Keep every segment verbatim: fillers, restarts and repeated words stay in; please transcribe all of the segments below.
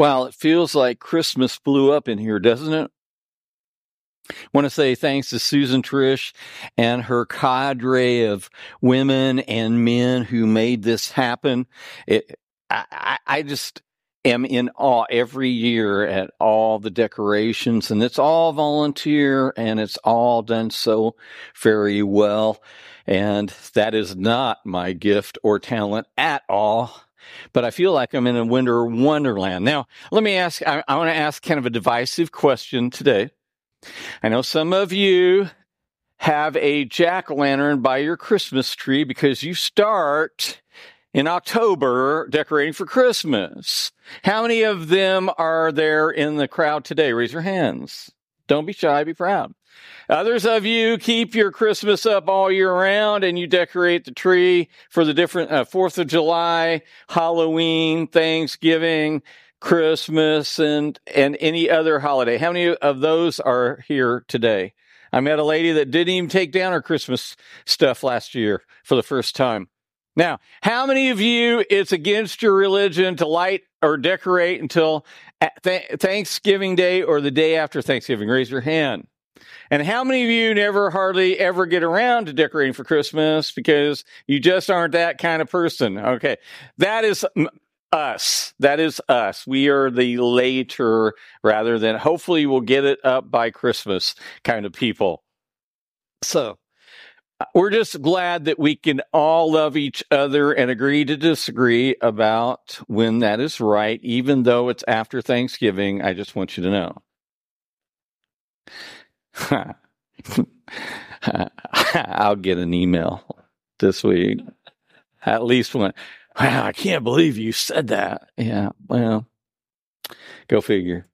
Wow, it feels like Christmas blew up in here, doesn't it? I want to say thanks to Susan Trish and her cadre of women and men who made this happen. It, I, I just am in awe every year at all the decorations, and it's all volunteer, and it's all done so very well. And that is not my gift or talent at all. But I feel like I'm in a winter wonderland. Now, let me ask, I, I want to ask kind of a divisive question today. I know some of you have a jack-o'-lantern by your Christmas tree because you start in October decorating for Christmas. How many of them are there in the crowd today? Raise your hands. Don't be shy, be proud. Others of you keep your Christmas up all year round, and you decorate the tree for the different uh, fourth of July, Halloween, Thanksgiving, Christmas, and and any other holiday. How many of those are here today? I met a lady that didn't even take down her Christmas stuff last year for the first time. Now, how many of you, it's against your religion to light or decorate until Thanksgiving Day or the day after Thanksgiving? Raise your hand. And how many of you never hardly ever get around to decorating for Christmas because you just aren't that kind of person? Okay, that is us. That is us. We are the later rather than hopefully we'll get it up by Christmas kind of people. So we're just glad that we can all love each other and agree to disagree about when that is right, even though it's after Thanksgiving. I just want you to know. I'll get an email this week, at least one. Wow, I can't believe you said that. Yeah, well, go figure.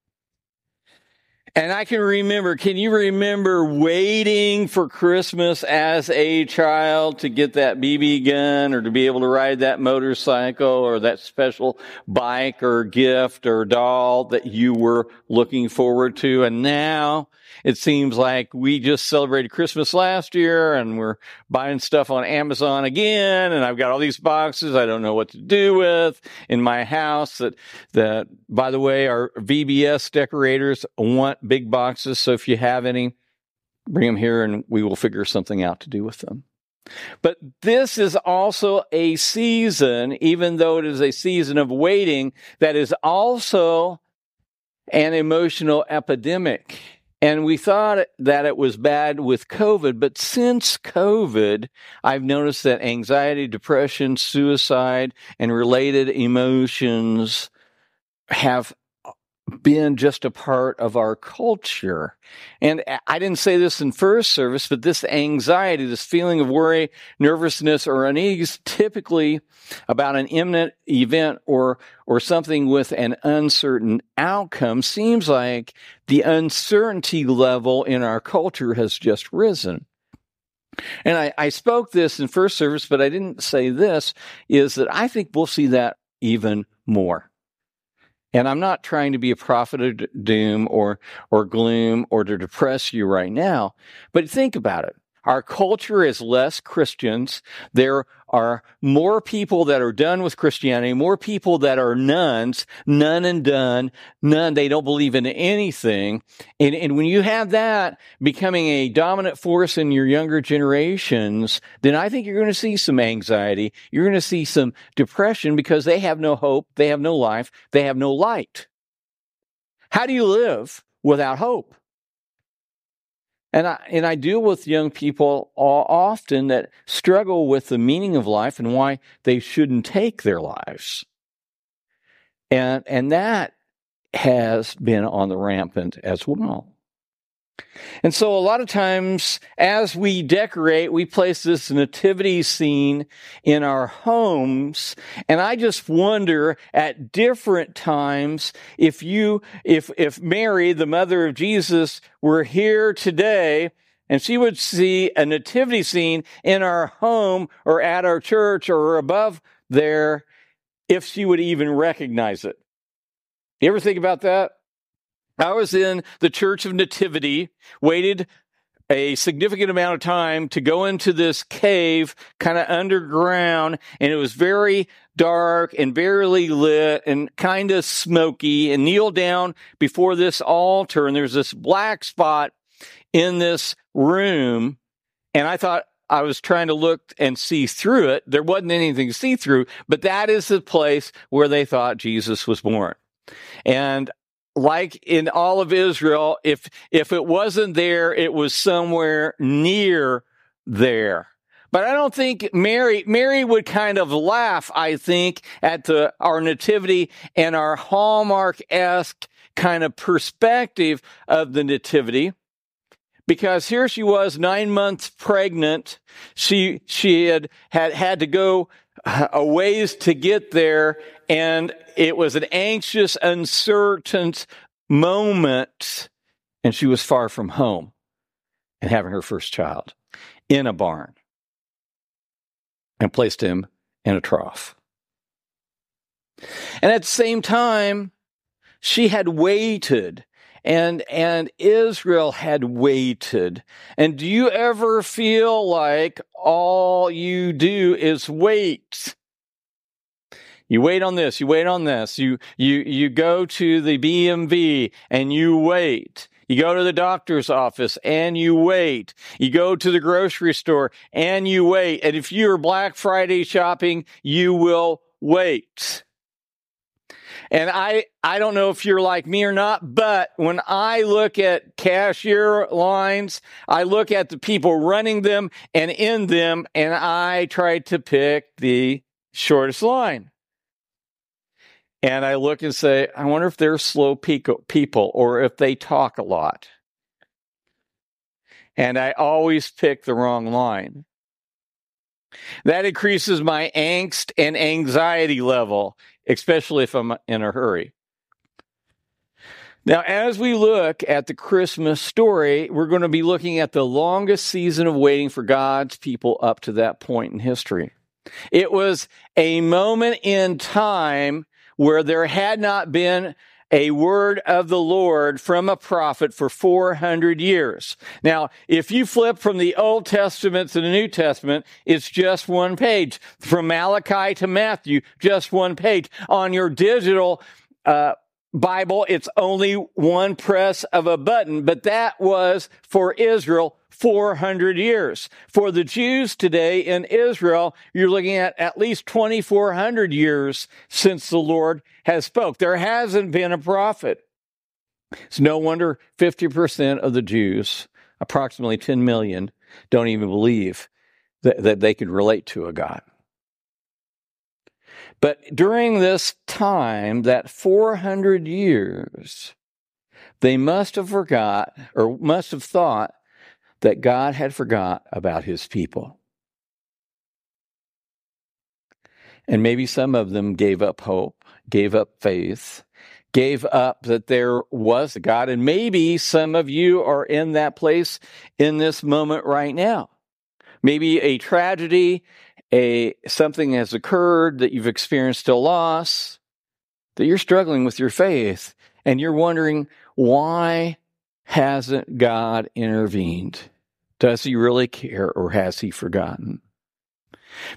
And I can remember, can you remember waiting for Christmas as a child to get that B B gun or to be able to ride that motorcycle or that special bike or gift or doll that you were looking forward to? And now it seems like we just celebrated Christmas last year and we're buying stuff on Amazon again. And I've got all these boxes I don't know what to do with in my house that, that by the way, our V B S decorators want big boxes. So if you have any, bring them here and we will figure something out to do with them. But this is also a season, even though it is a season of waiting, that is also an emotional epidemic. And we thought that it was bad with COVID, but since COVID, I've noticed that anxiety, depression, suicide, and related emotions have been just a part of our culture. And I didn't say this in first service, but this anxiety, this feeling of worry, nervousness, or unease, typically about an imminent event or or something with an uncertain outcome, seems like the uncertainty level in our culture has just risen. And I, I spoke this in first service, but I didn't say this, is that I think we'll see that even more. And I'm not trying to be a prophet of doom or or gloom or to depress you right now, but think about it. Our culture is less Christians. There are more people that are done with Christianity, more people that are nuns, none and done, none. They don't believe in anything. And, and when you have that becoming a dominant force in your younger generations, then I think you're going to see some anxiety. You're going to see some depression because they have no hope. They have no life. They have no light. How do you live without hope? And I, and I deal with young people often that struggle with the meaning of life and why they shouldn't take their lives. And, and that has been on the rampant as well. And so a lot of times as we decorate, we place this nativity scene in our homes. And I just wonder at different times if you, if, if Mary, the mother of Jesus, were here today and she would see a nativity scene in our home or at our church or above there, if she would even recognize it. You ever think about that? I was in the Church of Nativity, waited a significant amount of time to go into this cave, kind of underground, and it was very dark and barely lit and kind of smoky, and kneel down before this altar, and there's this black spot in this room, and I thought I was trying to look and see through it. There wasn't anything to see through, but that is the place where they thought Jesus was born. And like in all of Israel, if if it wasn't there, it was somewhere near there. But I don't think Mary, Mary would kind of laugh, I think, at the our nativity and our Hallmark-esque kind of perspective of the nativity. Because here she was, nine months pregnant. She she had, had had to go a ways to get there, and it was an anxious, uncertain moment, and she was far from home and having her first child in a barn, and placed him in a trough. And at the same time, she had waited. And and Israel had waited. And do you ever feel like all you do is wait? You wait on this, you wait on this. You you you go to the B M V and you wait. You go to the doctor's office and you wait. You go to the grocery store and you wait. And if you're Black Friday shopping, you will wait. And I, I don't know if you're like me or not, but when I look at cashier lines, I look at the people running them and in them, and I try to pick the shortest line. And I look and say, I wonder if they're slow people or if they talk a lot. And I always pick the wrong line. That increases my angst and anxiety level, especially if I'm in a hurry. Now, as we look at the Christmas story, we're going to be looking at the longest season of waiting for God's people up to that point in history. It was a moment in time where there had not been a word of the Lord from a prophet for four hundred years. Now, if you flip from the Old Testament to the New Testament, it's just one page. From Malachi to Matthew, just one page. On your digital uh, Bible, it's only one press of a button, but that was for Israel four hundred years. For the Jews today in Israel, you're looking at at least twenty-four hundred years since the Lord has spoke. There hasn't been a prophet. It's no wonder fifty percent of the Jews, approximately ten million, don't even believe that, that they could relate to a God. But during this time, that four hundred years, they must have forgot or must have thought that God had forgot about his people. And maybe some of them gave up hope, gave up faith, gave up that there was a God. And maybe some of you are in that place in this moment right now. Maybe a tragedy, a something has occurred that you've experienced a loss, that you're struggling with your faith, and you're wondering, why hasn't God intervened? Does he really care, or has he forgotten?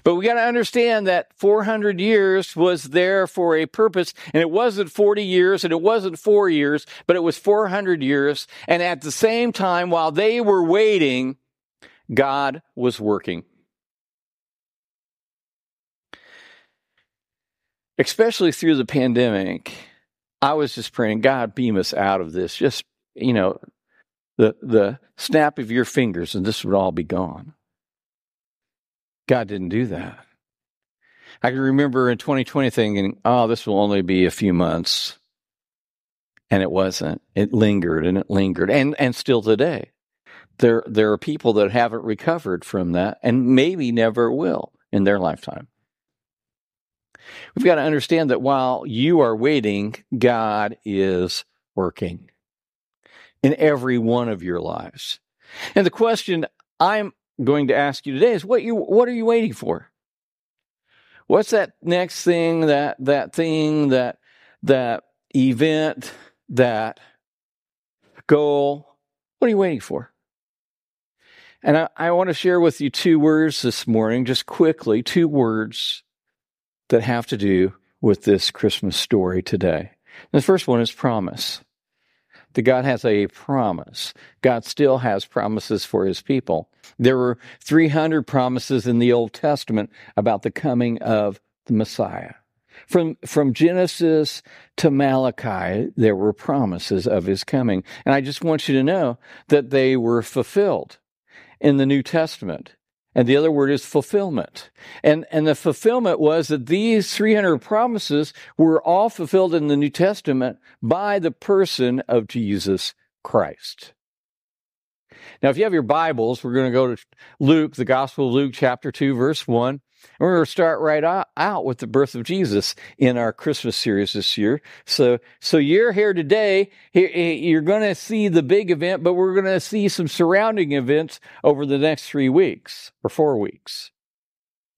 But we got to understand that four hundred years was there for a purpose, and it wasn't forty years, and it wasn't four years, but it was four hundred years. And at the same time, while they were waiting, God was working. Especially through the pandemic, I was just praying, God, beam us out of this. Just, you know, the the snap of your fingers and this would all be gone. God didn't do that. I can remember in twenty twenty thinking, oh, this will only be a few months. And it wasn't. It lingered and it lingered. And and still today, there there are people that haven't recovered from that and maybe never will in their lifetime. We've got to understand that while you are waiting, God is working in every one of your lives. And the question I'm going to ask you today is, what you what are you waiting for? What's that next thing, that that thing, that that event, that goal? What are you waiting for? And I, I want to share with you two words this morning, just quickly, two words that have to do with this Christmas story today. And the first one is promise. That God has a promise. God still has promises for his people. There were three hundred promises in the Old Testament about the coming of the Messiah. From, from Genesis to Malachi, there were promises of his coming. And I just want you to know that they were fulfilled in the New Testament. And the other word is fulfillment. And, and the fulfillment was that these three hundred promises were all fulfilled in the New Testament by the person of Jesus Christ. Now, if you have your Bibles, we're going to go to Luke, the Gospel of Luke, chapter two, verse one. And we're going to start right out with the birth of Jesus in our Christmas series this year. So, so you're here today, you're going to see the big event, but we're going to see some surrounding events over the next three weeks or four weeks.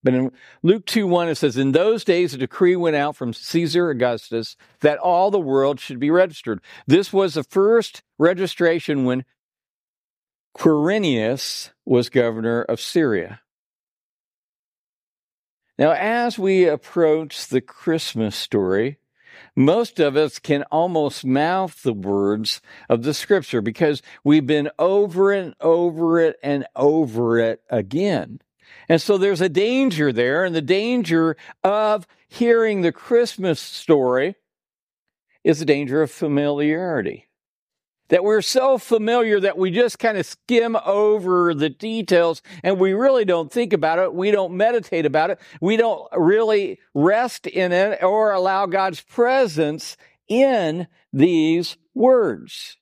But in Luke two one, it says, "In those days, a decree went out from Caesar Augustus that all the world should be registered. This was the first registration when Quirinius was governor of Syria." Now, as we approach the Christmas story, most of us can almost mouth the words of the Scripture because we've been over and over it and over it again. And so there's a danger there, and the danger of hearing the Christmas story is the danger of familiarity. That we're so familiar that we just kind of skim over the details and we really don't think about it. We don't meditate about it. We don't really rest in it or allow God's presence in these words.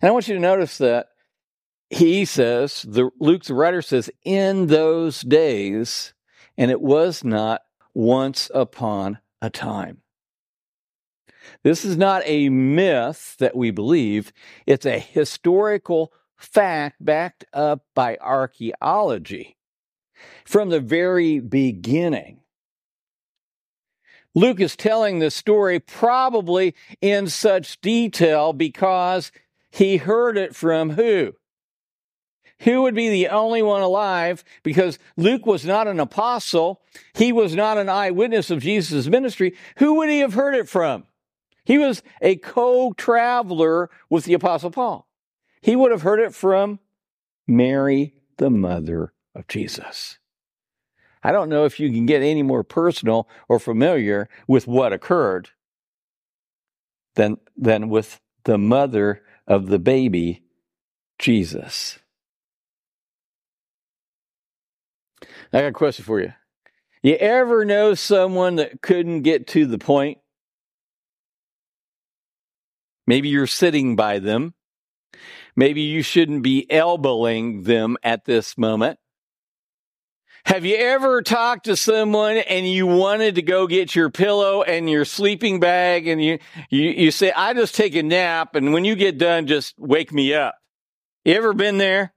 And I want you to notice that he says, the, Luke the writer says, "In those days, and it was not once upon a time." This is not a myth that we believe. It's a historical fact backed up by archaeology from the very beginning. Luke is telling this story probably in such detail because he heard it from who? Who would be the only one alive? Because Luke was not an apostle. He was not an eyewitness of Jesus' ministry. Who would he have heard it from? He was a co-traveler with the Apostle Paul. He would have heard it from Mary, the mother of Jesus. I don't know if you can get any more personal or familiar with what occurred than, than with the mother of the baby, Jesus. I got a question for you. You ever know someone that couldn't get to the point? Maybe you're sitting by them. Maybe you shouldn't be elbowing them at this moment. Have you ever talked to someone and you wanted to go get your pillow and your sleeping bag and you, you, you say, "I just take a nap, and when you get done, just wake me up"? You ever been there?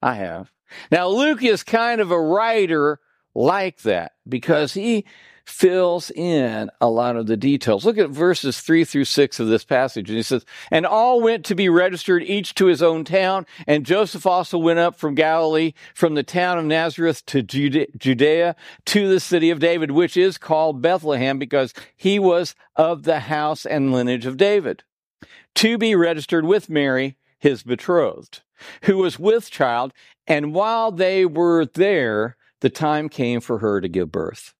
I have. Now, Luke is kind of a writer like that because he fills in a lot of the details. Look at verses three through six of this passage. And he says, "And all went to be registered, each to his own town. And Joseph also went up from Galilee, from the town of Nazareth to Judea, to the city of David, which is called Bethlehem, because he was of the house and lineage of David, to be registered with Mary, his betrothed, who was with child. And while they were there, the time came for her to give birth."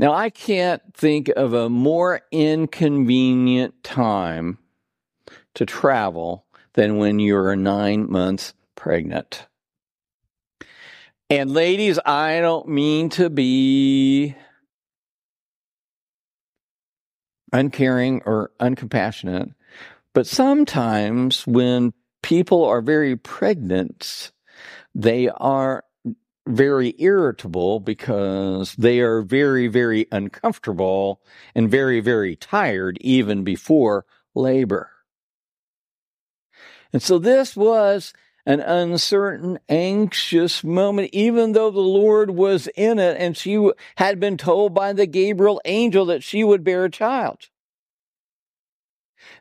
Now, I can't think of a more inconvenient time to travel than when you're nine months pregnant. And ladies, I don't mean to be uncaring or uncompassionate, but sometimes when people are very pregnant, they are very irritable because they are very, very uncomfortable and very, very tired even before labor. And so this was an uncertain, anxious moment, even though the Lord was in it and she had been told by the Gabriel angel that she would bear a child.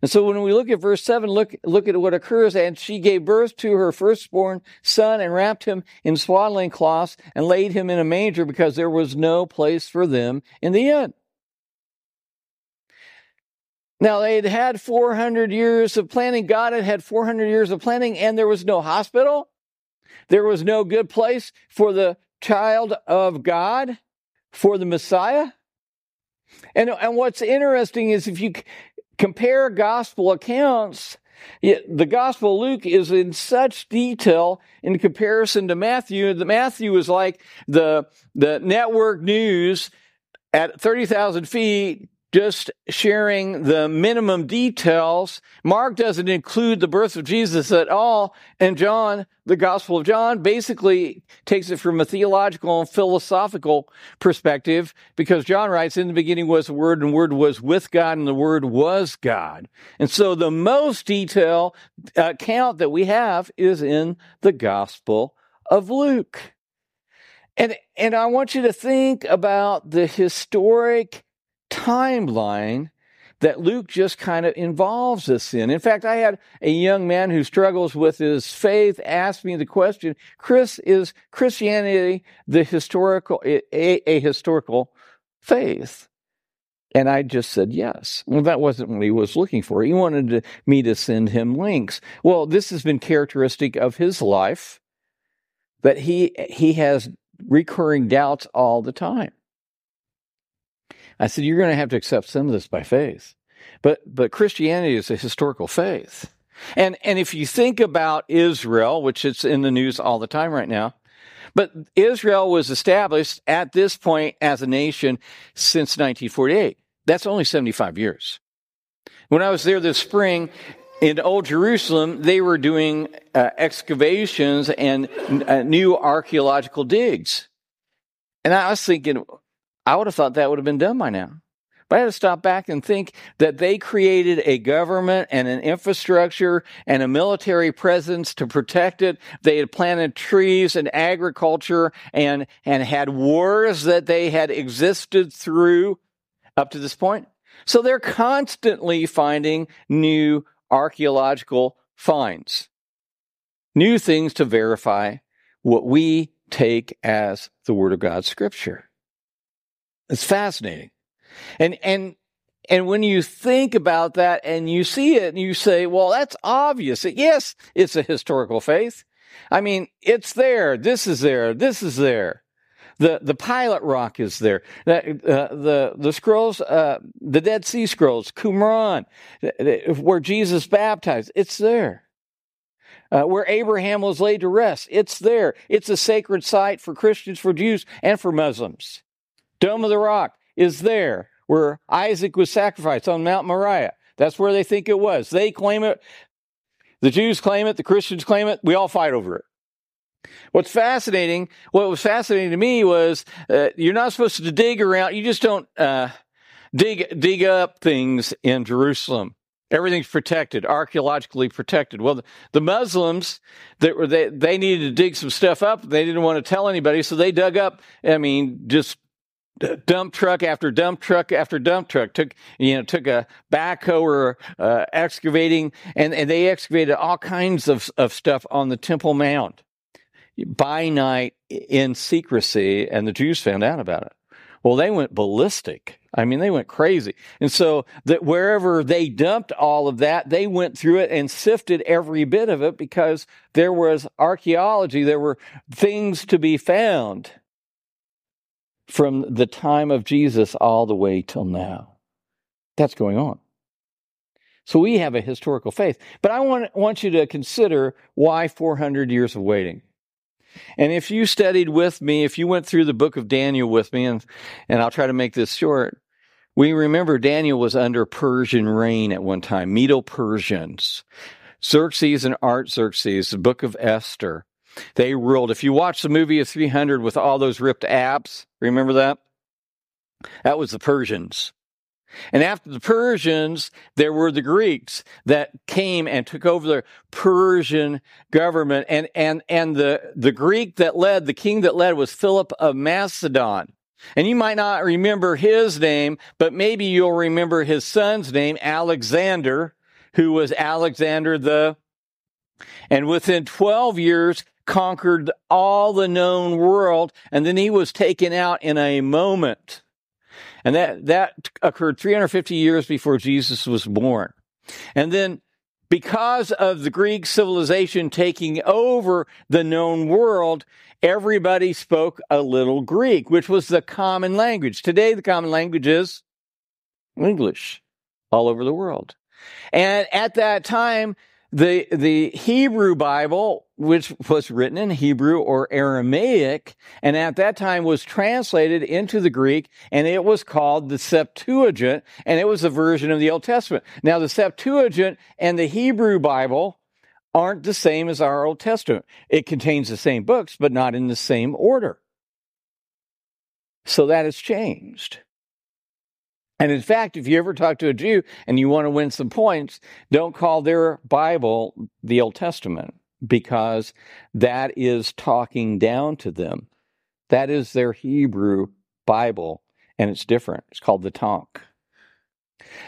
And so when we look at verse seven, look, look at what occurs. And she gave birth to her firstborn son and wrapped him in swaddling cloths and laid him in a manger because there was no place for them in the inn. Now, they had had four hundred years of planning. God had had four hundred years of planning, and there was no hospital. There was no good place for the child of God, for the Messiah. And, and what's interesting is if you compare gospel accounts, the Gospel of Luke is in such detail in comparison to Matthew. The Matthew is like the, the network news at thirty thousand feet, just sharing the minimum details. Mark doesn't include the birth of Jesus at all. And John, the Gospel of John, basically takes it from a theological and philosophical perspective, because John writes, "In the beginning was the Word, and the Word was with God, and the Word was God." And so the most detailed account that we have is in the Gospel of Luke. And, and I want you to think about the historic timeline that Luke just kind of involves us in. In fact, I had a young man who struggles with his faith ask me the question, Chris, is Christianity the historical, a, a historical faith? And I just said yes. Well, that wasn't what he was looking for. He wanted to, me to send him links. Well, this has been characteristic of his life, that he he has recurring doubts all the time. I said, you're going to have to accept some of this by faith. But but Christianity is a historical faith. And and if you think about Israel, which it's in the news all the time right now, but Israel was established at this point as a nation since nineteen forty-eight. That's only seventy-five years. When I was there this spring in Old Jerusalem, they were doing uh, excavations and uh, new archaeological digs. And I was thinking, I would have thought that would have been done by now. But I had to stop back and think that they created a government and an infrastructure and a military presence to protect it. They had planted trees and agriculture and, and had wars that they had existed through up to this point. So they're constantly finding new archaeological finds, new things to verify what we take as the Word of God, Scripture. It's fascinating. And and and when you think about that and you see it and you say, well, that's obvious. Yes, it's a historical faith. I mean, it's there. This is there. This is there. The the Pilot Rock is there. That, uh, the the scrolls, uh, the Dead Sea Scrolls, Qumran, where Jesus baptized, it's there. Uh, where Abraham was laid to rest, it's there. It's a sacred site for Christians, for Jews, and for Muslims. Dome of the Rock is there, where Isaac was sacrificed on Mount Moriah. That's where they think it was. They claim it. The Jews claim it. The Christians claim it. We all fight over it. What's fascinating, what was fascinating to me was uh, you're not supposed to dig around. You just don't uh, dig dig up things in Jerusalem. Everything's protected, archaeologically protected. Well, the, the Muslims, they, were, they, they needed to dig some stuff up. They didn't want to tell anybody, so they dug up, I mean, just dump truck after dump truck after dump truck took, you know, took a backhoe or uh, excavating, and, and they excavated all kinds of, of stuff on the Temple Mount by night in secrecy, and the Jews found out about it. Well, they went ballistic. I mean, they went crazy. And so that wherever they dumped all of that, they went through it and sifted every bit of it, because there was archaeology, there were things to be found from the time of Jesus all the way till now. That's going on. So we have a historical faith. But I want, want you to consider why four hundred years of waiting. And if you studied with me, if you went through the book of Daniel with me, and, and I'll try to make this short, we remember Daniel was under Persian reign at one time, Medo-Persians, Xerxes and Artaxerxes, the book of Esther. They ruled. If you watch the movie of three hundred with all those ripped abs, remember that? That was the Persians. And after the Persians, there were the Greeks that came and took over the Persian government. And and and the, the Greek that led, the king that led was Philip of Macedon. And you might not remember his name, but maybe you'll remember his son's name, Alexander, who was Alexander the... And within twelve years, conquered all the known world, and then he was taken out in a moment. And that, that occurred three hundred fifty years before Jesus was born. And then because of the Greek civilization taking over the known world, everybody spoke a little Greek, which was the common language. Today, the common language is English all over the world. And at that time, the the Hebrew Bible, which was written in Hebrew or Aramaic, and at that time was translated into the Greek, and it was called the Septuagint, and it was a version of the Old Testament. Now, the Septuagint and the Hebrew Bible aren't the same as our Old Testament. It contains the same books, but not in the same order. So that has changed. And in fact, if you ever talk to a Jew and you want to win some points, don't call their Bible the Old Testament, because that is talking down to them. That is their Hebrew Bible, and it's different. It's called the Tanakh.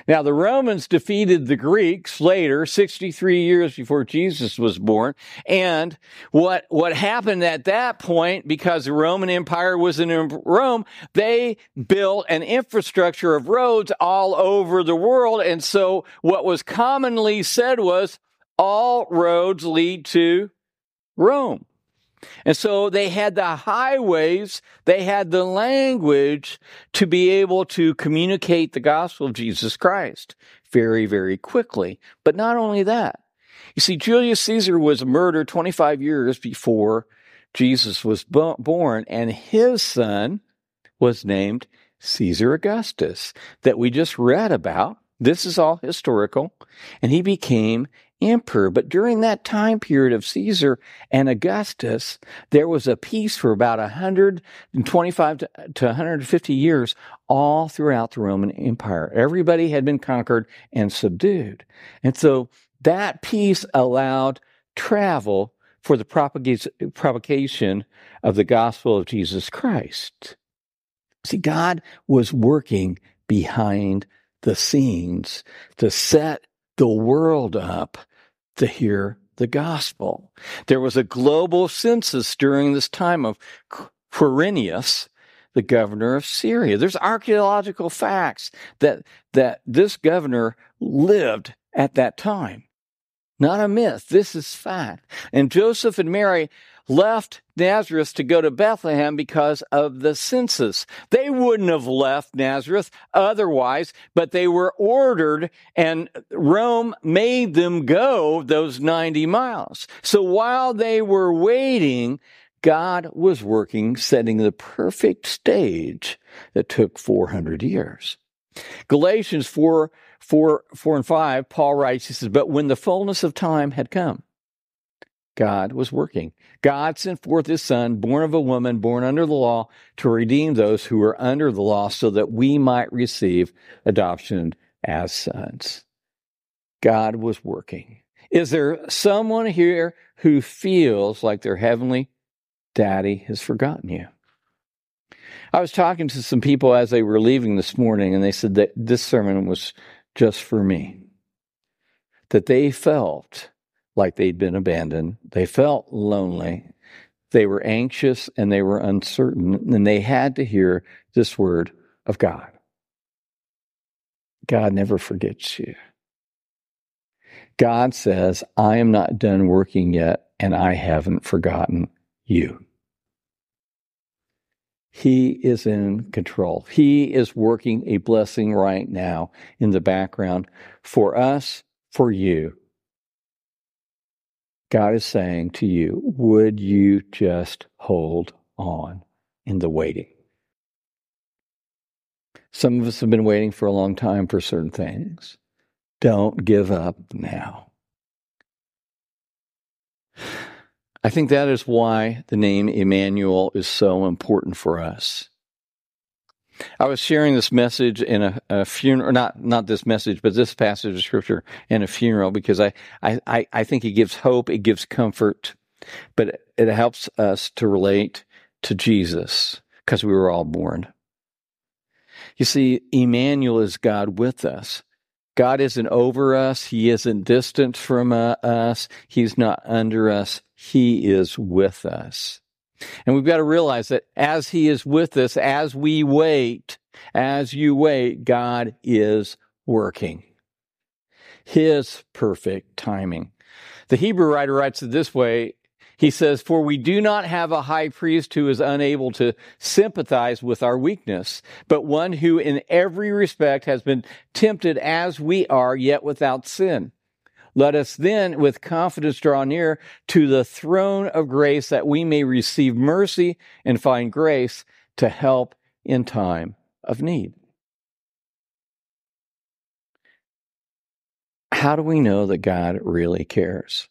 Now, the Romans defeated the Greeks later, sixty-three years before Jesus was born. And what what happened at that point, because the Roman Empire was in Rome, they built an infrastructure of roads all over the world. And so what was commonly said was, all roads lead to Rome. And so they had the highways, they had the language to be able to communicate the gospel of Jesus Christ very, very quickly. But not only that, you see, Julius Caesar was murdered twenty-five years before Jesus was born, and his son was named Caesar Augustus, that we just read about. This is all historical, and he became emperor. But during that time period of Caesar and Augustus, there was a peace for about one hundred twenty-five to one hundred fifty years all throughout the Roman Empire. Everybody had been conquered and subdued. And so that peace allowed travel for the propagation of the gospel of Jesus Christ. See, God was working behind the scenes to set the world up to hear the gospel. There was a global census during this time of Quirinius, the governor of Syria. There's archaeological facts that, that this governor lived at that time. Not a myth. This is fact. And Joseph and Mary left Nazareth to go to Bethlehem because of the census. They wouldn't have left Nazareth otherwise, but they were ordered, and Rome made them go those ninety miles. So while they were waiting, God was working, setting the perfect stage that took four hundred years. Galatians four, four, four and five, Paul writes, he says, "But when the fullness of time had come, God was working. God sent forth his son, born of a woman, born under the law, to redeem those who were under the law so that we might receive adoption as sons." God was working. Is there someone here who feels like their heavenly daddy has forgotten you? I was talking to some people as they were leaving this morning, and they said that this sermon was just for me, that they felt like they'd been abandoned. They felt lonely. They were anxious and they were uncertain, and they had to hear this word of God. God never forgets you. God says, "I am not done working yet, and I haven't forgotten you." He is in control. He is working a blessing right now in the background for us, for you. God is saying to you, would you just hold on in the waiting? Some of us have been waiting for a long time for certain things. Don't give up now. I think that is why the name Emmanuel is so important for us. I was sharing this message in a, a funeral, not not this message, but this passage of Scripture in a funeral, because I, I, I think it gives hope, it gives comfort, but it helps us to relate to Jesus, because we were all born You see, Emmanuel is God with us. God isn't over us. He isn't distant from uh, us. He's not under us. He is with us. And we've got to realize that as he is with us, as we wait, as you wait, God is working. His perfect timing. The Hebrew writer writes it this way. He says, "For we do not have a high priest who is unable to sympathize with our weakness, but one who in every respect has been tempted as we are, yet without sin. Let us then with confidence draw near to the throne of grace that we may receive mercy and find grace to help in time of need." How do we know that God really cares?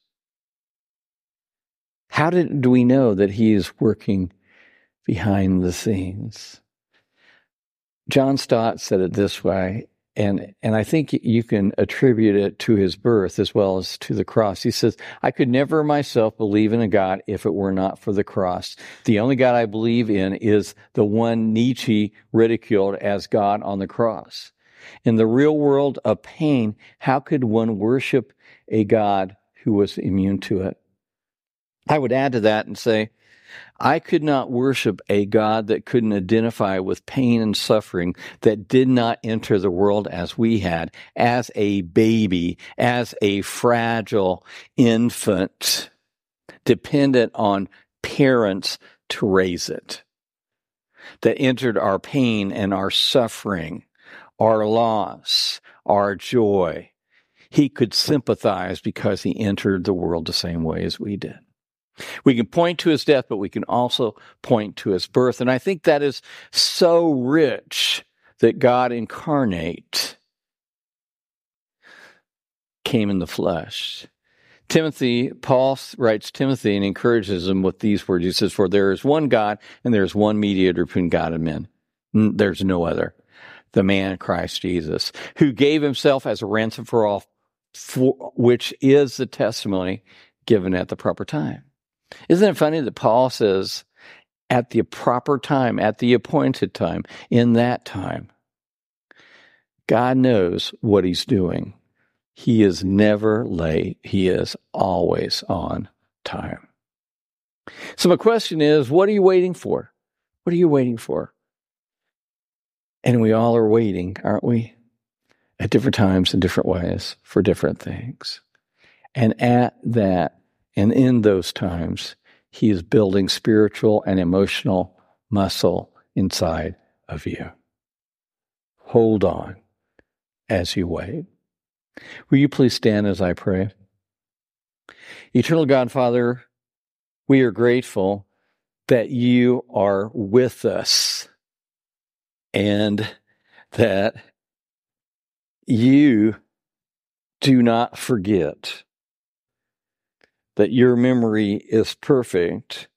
How did, do we know that he is working behind the scenes? John Stott said it this way, and, and I think you can attribute it to his birth as well as to the cross. He says, "I could never myself believe in a God if it were not for the cross. The only God I believe in is the one Nietzsche ridiculed as God on the cross. In the real world of pain, how could one worship a God who was immune to it?" I would add to that and say, I could not worship a God that couldn't identify with pain and suffering, that did not enter the world as we had, as a baby, as a fragile infant, dependent on parents to raise it, that entered our pain and our suffering, our loss, our joy. He could sympathize because he entered the world the same way as we did. We can point to his death, but we can also point to his birth. And I think that is so rich that God incarnate came in the flesh. Timothy, Paul writes Timothy and encourages him with these words. He says, "For there is one God, and there is one mediator between God and men. There's no other. The man Christ Jesus, who gave himself as a ransom for all, for, which is the testimony given at the proper time." Isn't it funny that Paul says, at the proper time, at the appointed time, in that time? God knows what he's doing. He is never late. He is always on time. So my question is, what are you waiting for? What are you waiting for? And we all are waiting, aren't we? At different times and different ways for different things. And at that And in those times, he is building spiritual and emotional muscle inside of you. Hold on as you wait. Will you please stand as I pray? Eternal God, Father, we are grateful that you are with us and that you do not forget, that your memory is perfect,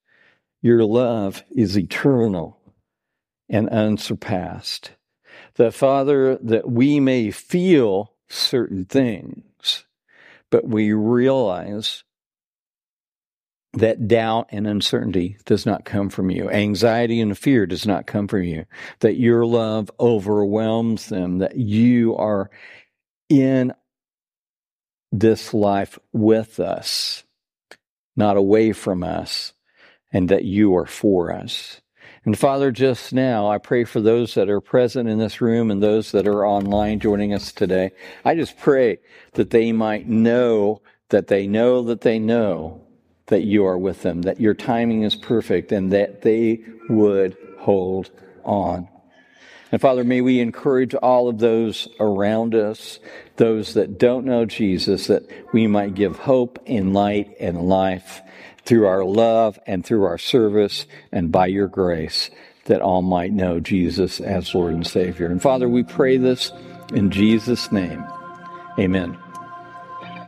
your love is eternal and unsurpassed. That, Father, that we may feel certain things, but we realize that doubt and uncertainty does not come from you. Anxiety and fear does not come from you. That your love overwhelms them, that you are in this life with us, not away from us, and that you are for us. And Father, just now, I pray for those that are present in this room and those that are online joining us today. I just pray that they might know that they know that they know that you are with them, that your timing is perfect, and that they would hold on. And Father, may we encourage all of those around us, those that don't know Jesus, that we might give hope and light and life through our love and through our service and by your grace, that all might know Jesus as Lord and Savior. And Father, we pray this in Jesus' name. Amen.